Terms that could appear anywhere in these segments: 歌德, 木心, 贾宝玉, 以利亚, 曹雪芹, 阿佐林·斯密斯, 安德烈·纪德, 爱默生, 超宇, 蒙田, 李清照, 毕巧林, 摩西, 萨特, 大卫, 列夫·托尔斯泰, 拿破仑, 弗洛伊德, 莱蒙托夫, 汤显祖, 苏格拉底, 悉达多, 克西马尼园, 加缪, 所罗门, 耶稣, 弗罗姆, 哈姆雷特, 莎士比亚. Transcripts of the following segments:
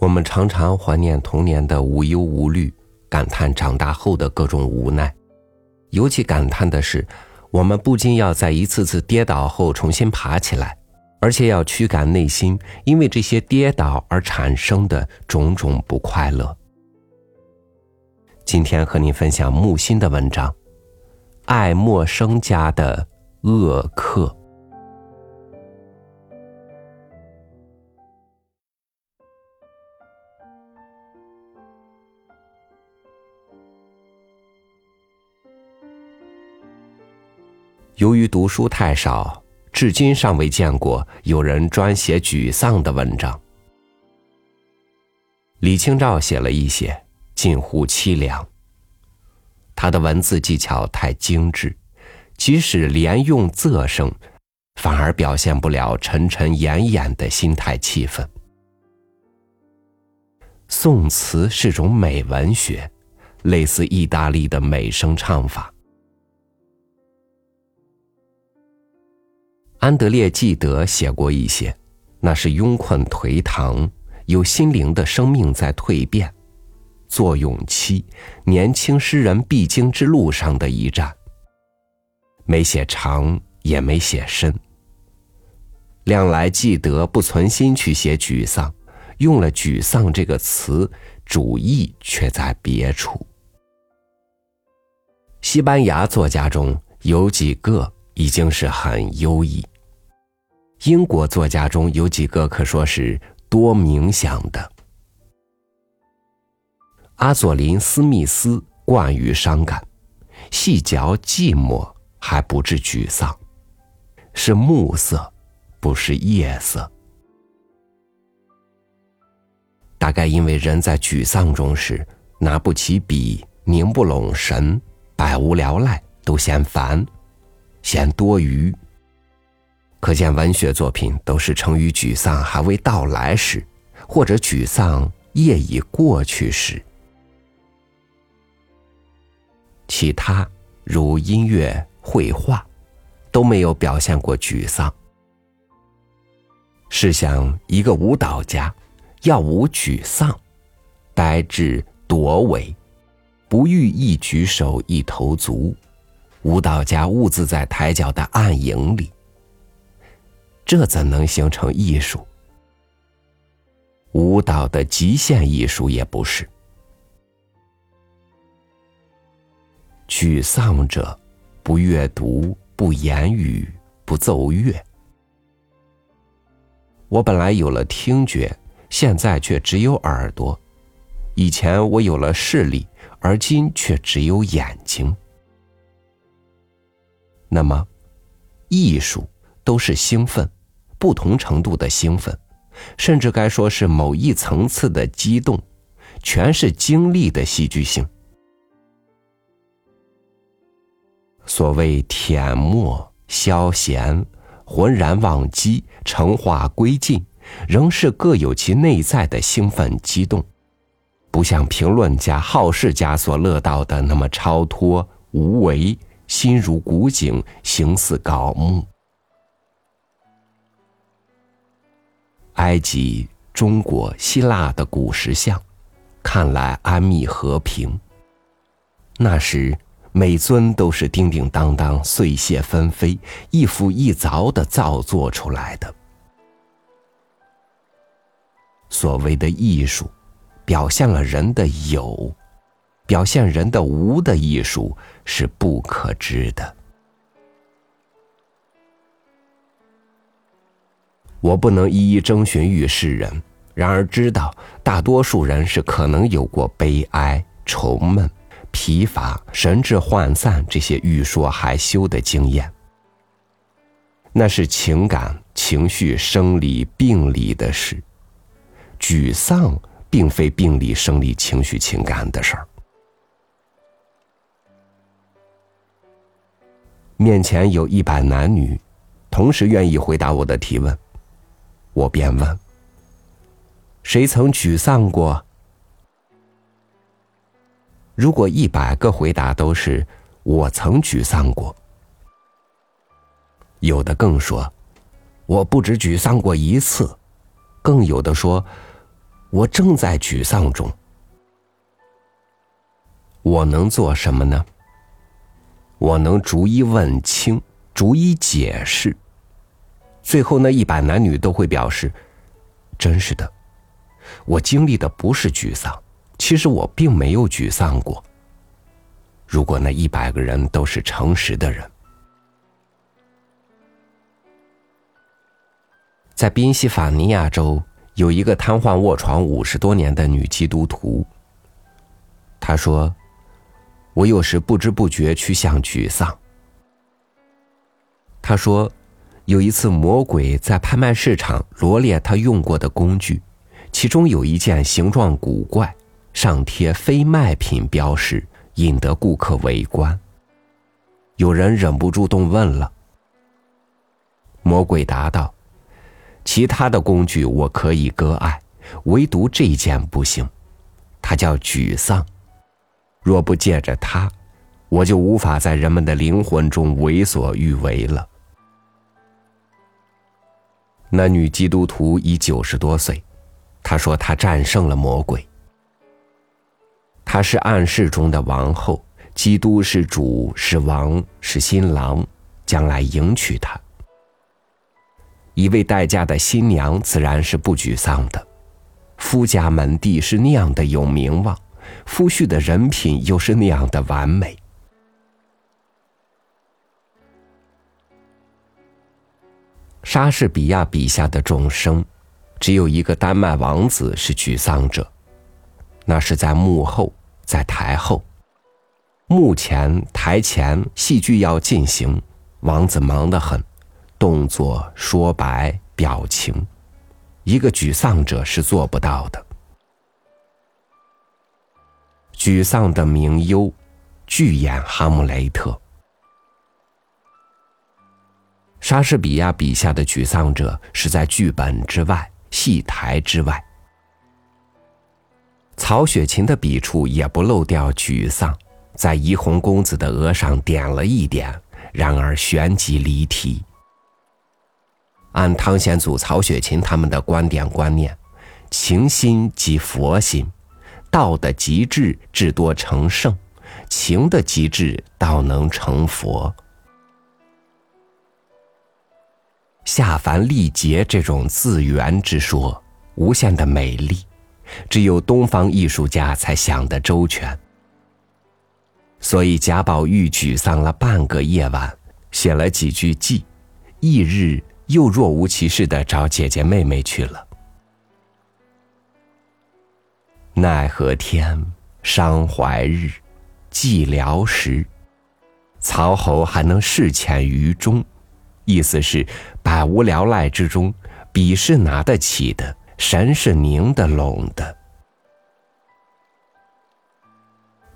我们常常怀念童年的无忧无虑，感叹长大后的各种无奈。尤其感叹的是，我们不仅要在一次次跌倒后重新爬起来，而且要驱赶内心因为这些跌倒而产生的种种不快乐。今天和您分享木心的文章《爱默生家的恶客》。由于读书太少，至今尚未见过有人专写沮丧的文章。李清照写了一些，近乎凄凉。他的文字技巧太精致，即使连用仄声，反而表现不了沉沉湮湮的心态气氛。宋词是种美文学，类似意大利的美声唱法。安德烈·纪德写过一些，那是拥困颓唐，有心灵的生命在蜕变，作用期，年轻诗人必经之路上的一站。没写长，也没写深。量来纪德不存心去写沮丧，用了沮丧这个词，主意却在别处。西班牙作家中有几个已经是很优异，英国作家中有几个可说是多冥想的。阿佐林·斯密斯惯于伤感，细嚼寂寞还不致沮丧，是暮色，不是夜色。大概因为人在沮丧中时，拿不起笔，凝不拢神，百无聊赖，都嫌烦，嫌多余。可见文学作品都是成于沮丧还未到来时，或者沮丧夜已过去时。其他如音乐、绘画都没有表现过沮丧。试想一个舞蹈家要无沮丧，呆滞躲尾，不欲一举手一投足，舞蹈家兀自在抬脚的暗影里，这怎能形成艺术？舞蹈的极限艺术也不是。沮丧者不阅读，不言语，不奏乐。我本来有了听觉，现在却只有耳朵；以前我有了视力，而今却只有眼睛。那么，艺术都是兴奋，不同程度的兴奋，甚至该说是某一层次的激动，全是经历的戏剧性。所谓舔墨、消闲、浑然忘机、成化归尽，仍是各有其内在的兴奋激动，不像评论家、好事家所乐道的那么超脱无为，心如古井，形似槁木。埃及、中国、希腊的古石像，看来安谧和平。那时每尊都是叮叮当当、碎屑纷飞、一斧一凿地造作出来的。所谓的艺术，表现了人的有，表现人的无的艺术是不可知的。我不能一一征询于世人，然而知道大多数人是可能有过悲哀、愁闷、疲乏、神志涣散这些欲说还休的经验。那是情感、情绪、生理、病理的事，沮丧并非病理、生理、情绪、情感的事儿。面前有100男女，同时愿意回答我的提问，我便问：谁曾沮丧过？如果100个回答都是我曾沮丧过，有的更说我不止沮丧过一次，更有的说我正在沮丧中。我能做什么呢？我能逐一问清，逐一解释。最后那100男女都会表示，真是的，我经历的不是沮丧，其实我并没有沮丧过。如果那100个人都是诚实的人。在宾夕法尼亚州，有一个瘫痪卧床50多年的女基督徒。她说，我有时不知不觉趋向沮丧。她说，有一次魔鬼在拍卖市场罗列他用过的工具，其中有一件形状古怪，上贴非卖品标识，引得顾客围观。有人忍不住动问了。魔鬼答道，其他的工具我可以割爱，唯独这件不行，它叫沮丧。若不借着它，我就无法在人们的灵魂中为所欲为了。那女基督徒已90多岁，她说她战胜了魔鬼。她是暗示中的王后，基督是主，是王，是新郎，将来迎娶她。一位待嫁的新娘自然是不沮丧的，夫家门第是那样的有名望，夫婿的人品又是那样的完美。莎士比亚笔下的众生，只有一个丹麦王子是沮丧者，那是在幕后，在台后。幕前、台前，戏剧要进行，王子忙得很，动作、说白、表情，一个沮丧者是做不到的。沮丧的名优，剧演《哈姆雷特》。莎士比亚笔下的沮丧者是在剧本之外，戏台之外。曹雪芹的笔触也不漏掉沮丧，在怡红公子的额上点了一点，然而旋即离题。按汤显祖、曹雪芹他们的观点观念，情心即佛心，道的极致至多成圣，情的极致道能成佛。下凡历劫这种自圆之说，无限的美丽，只有东方艺术家才想得周全。所以贾宝玉沮丧了半个夜晚，写了几句记，翌日又若无其事地找姐姐妹妹去了。奈何天，伤怀日，寂寥时，曹侯还能释遣于中，意思是百无聊赖之中，笔是拿得起的，神是凝得拢的。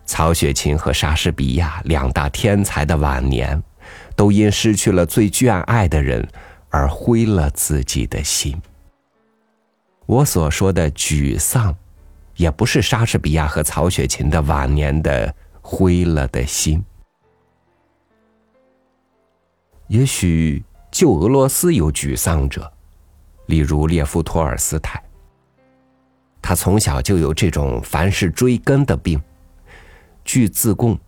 曹雪芹和莎士比亚两大天才的晚年，都因失去了最眷爱的人而灰了自己的心。我所说的沮丧，也不是莎士比亚和曹雪芹的晚年的灰了的心。也许旧俄罗斯有沮丧者，例如列夫·托尔斯泰。他从小就有这种凡事追根的病。据自供，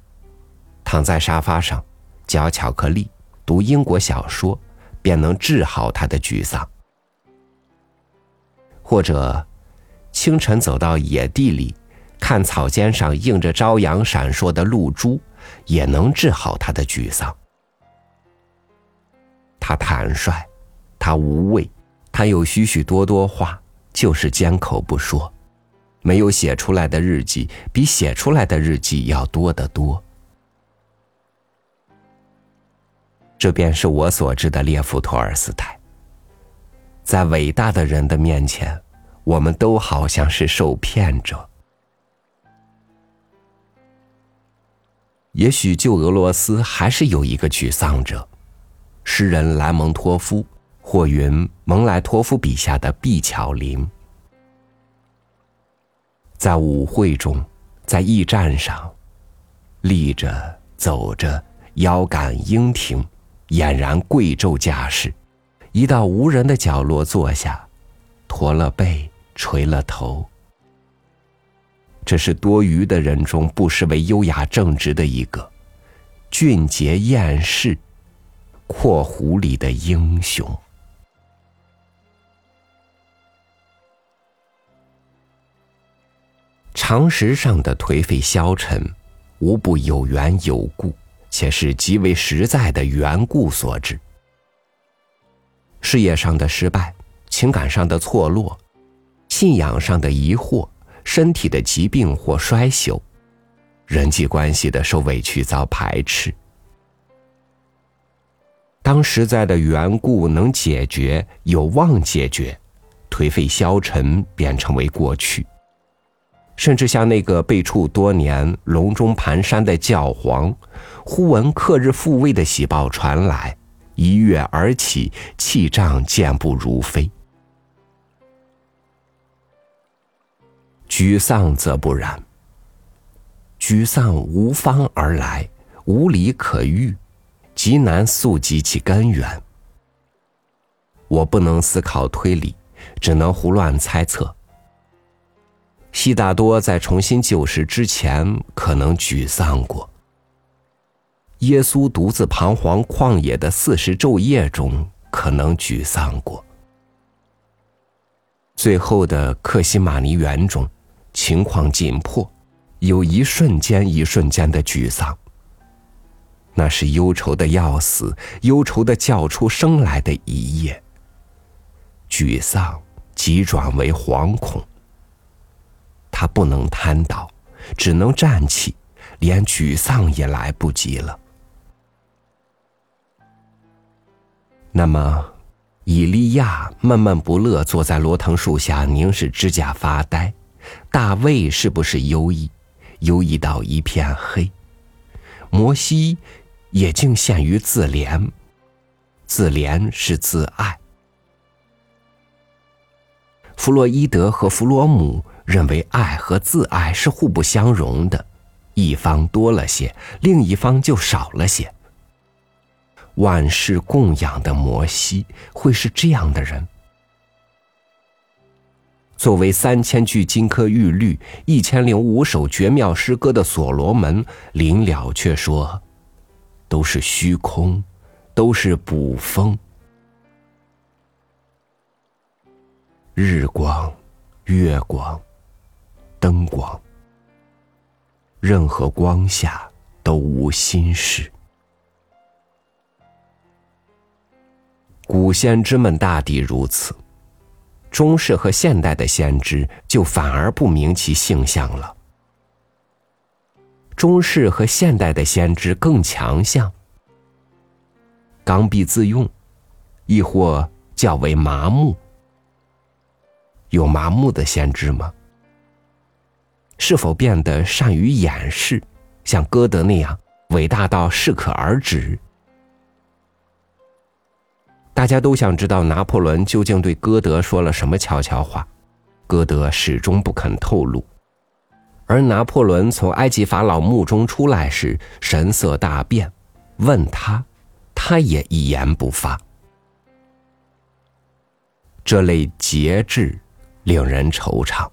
躺在沙发上，嚼巧克力，读英国小说，便能治好他的沮丧。或者清晨走到野地里，看草尖上映着朝阳闪烁的露珠，也能治好他的沮丧。他坦率，他无畏，他有许许多多话就是缄口不说，没有写出来的日记比写出来的日记要多得多。这便是我所知的列夫·托尔斯泰。在伟大的人的面前，我们都好像是受骗者。也许旧俄罗斯还是有一个沮丧者，诗人莱蒙托夫，或云蒙莱托夫笔下的毕巧林。在舞会中，在驿站上，立着走着，腰杆英挺，俨然贵胄架势，一到无人的角落坐下，驼了背，垂了头，这是多余的人中不失为优雅正直的一个，俊杰艳世括弧里的英雄。常识上的颓废消沉，无不有缘有故，且是极为实在的缘故所致。事业上的失败，情感上的错落，信仰上的疑惑，身体的疾病或衰朽，人际关系的受委屈遭排斥。当实在的缘故能解决，有望解决，颓废消沉便成为过去。甚至像那个被处多年笼中蹒跚的教皇，忽闻克日复位的喜报传来，一跃而起，气胀健步如飞。沮丧则不然，沮丧无方而来，无理可喻，极难溯及其根源。我不能思考推理，只能胡乱猜测。悉达多在重新旧识之前可能沮丧过。耶稣独自彷徨旷野的40昼夜中可能沮丧过。最后的克西马尼园中，情况紧迫，有一瞬间的沮丧。那是忧愁的要死，忧愁的叫出声来的一夜。沮丧急转为惶恐。他不能瘫倒，只能站起，连沮丧也来不及了。那么，以利亚闷闷不乐坐在罗藤树下凝视指甲发呆，大卫是不是忧郁？忧郁到一片黑。摩西也竟陷于自怜，自怜是自爱。弗洛伊德和弗罗姆认为爱和自爱是互不相容的，一方多了些，另一方就少了些。万事供养的摩西会是这样的人。作为3000句金科玉律、1005首绝妙诗歌的所罗门，临了却说：都是虚空，都是捕风。日光、月光、灯光，任何光下都无心事。古先知们大抵如此，中世和现代的先知就反而不明其性相了。中世和现代的先知更强项，刚愎自用，亦或较为麻木。有麻木的先知吗？是否变得善于掩饰，像歌德那样伟大到适可而止？大家都想知道拿破仑究竟对歌德说了什么悄悄话，歌德始终不肯透露。而拿破仑从埃及法老墓中出来时，神色大变，问他，他也一言不发。这类节制令人惆怅。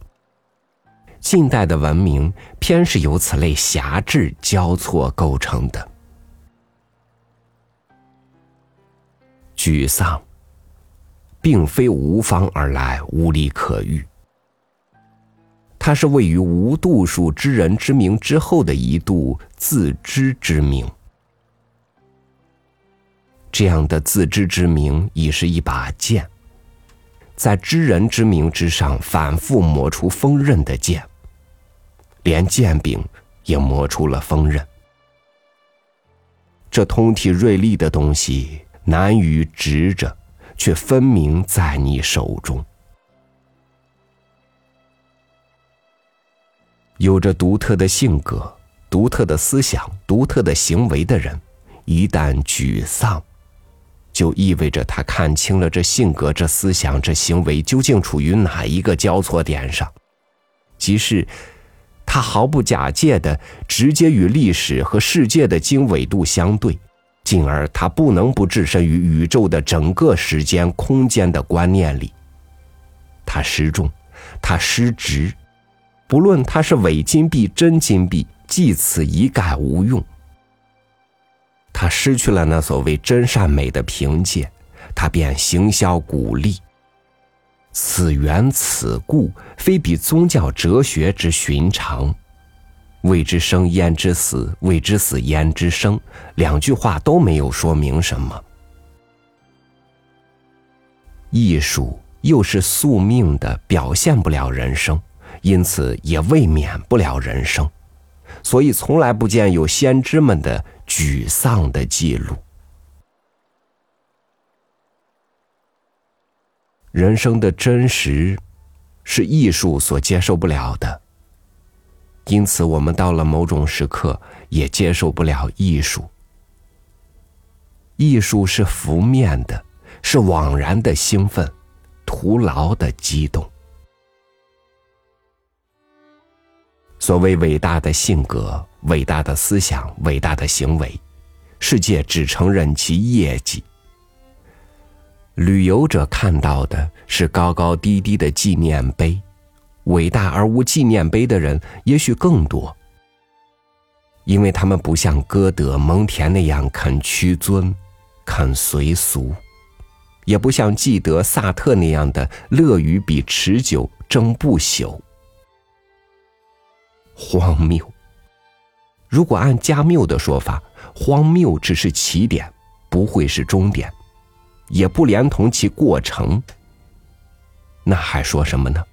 近代的文明偏是由此类侠制交错构成的。沮丧并非无方而来，无理可喻，它是位于无度数知人之明之后的一度自知之明。这样的自知之明已是一把剑，在知人之明之上反复磨出锋刃的剑，连剑柄也磨出了锋刃。这通体锐利的东西难于执着，却分明在你手中。有着独特的性格、独特的思想、独特的行为的人，一旦沮丧，就意味着他看清了这性格、这思想、这行为究竟处于哪一个交错点上，即是他毫不假借的直接与历史和世界的经纬度相对，进而他不能不置身于宇宙的整个时间空间的观念里。他失重，他失职，不论它是伪金币真金币，即此一概无用。他失去了那所谓真善美的凭借，他便行销鼓励。此缘此故，非彼宗教哲学之寻常。未知生焉知死，未知死焉知生，两句话都没有说明什么。艺术又是宿命的，表现不了人生，因此也未免不了人生，所以从来不见有先知们的沮丧的记录。人生的真实是艺术所接受不了的，因此我们到了某种时刻也接受不了艺术。艺术是浮面的，是枉然的兴奋，徒劳的激动。所谓伟大的性格，伟大的思想，伟大的行为，世界只承认其业绩。旅游者看到的是高高低低的纪念碑，伟大而无纪念碑的人也许更多，因为他们不像歌德、蒙田那样肯屈尊、肯随俗，也不像纪德、萨特那样的乐于比持久、争不朽。荒谬，如果按加缪的说法，荒谬只是起点，不会是终点，也不连同其过程，那还说什么呢？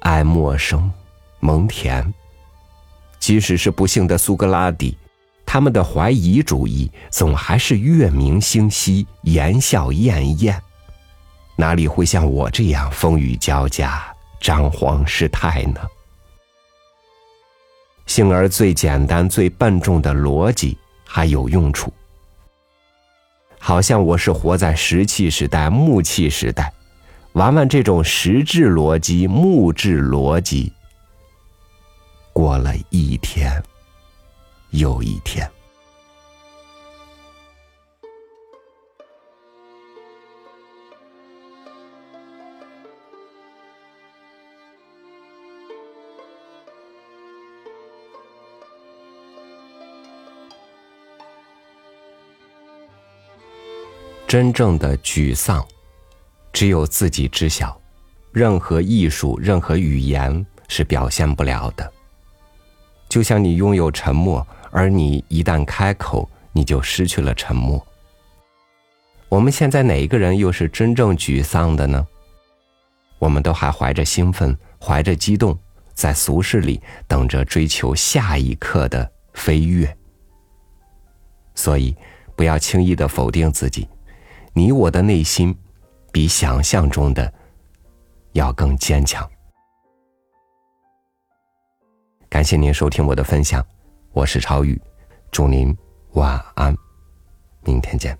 爱默生、蒙田，即使是不幸的苏格拉底，他们的怀疑主义总还是月明星稀，言笑晏晏，哪里会像我这样风雨交加、张皇失态呢？幸而最简单、最笨重的逻辑还有用处。好像我是活在石器时代、木器时代，玩玩这种石质逻辑、木质逻辑，过了一天又一天。真正的沮丧，只有自己知晓，任何艺术、任何语言是表现不了的。就像你拥有沉默，而你一旦开口，你就失去了沉默。我们现在哪一个人又是真正沮丧的呢？我们都还怀着兴奋，怀着激动，在俗世里等着追求下一刻的飞跃。所以，不要轻易地否定自己，你我的内心比想象中的要更坚强。感谢您收听我的分享，我是超宇，祝您晚安，明天见。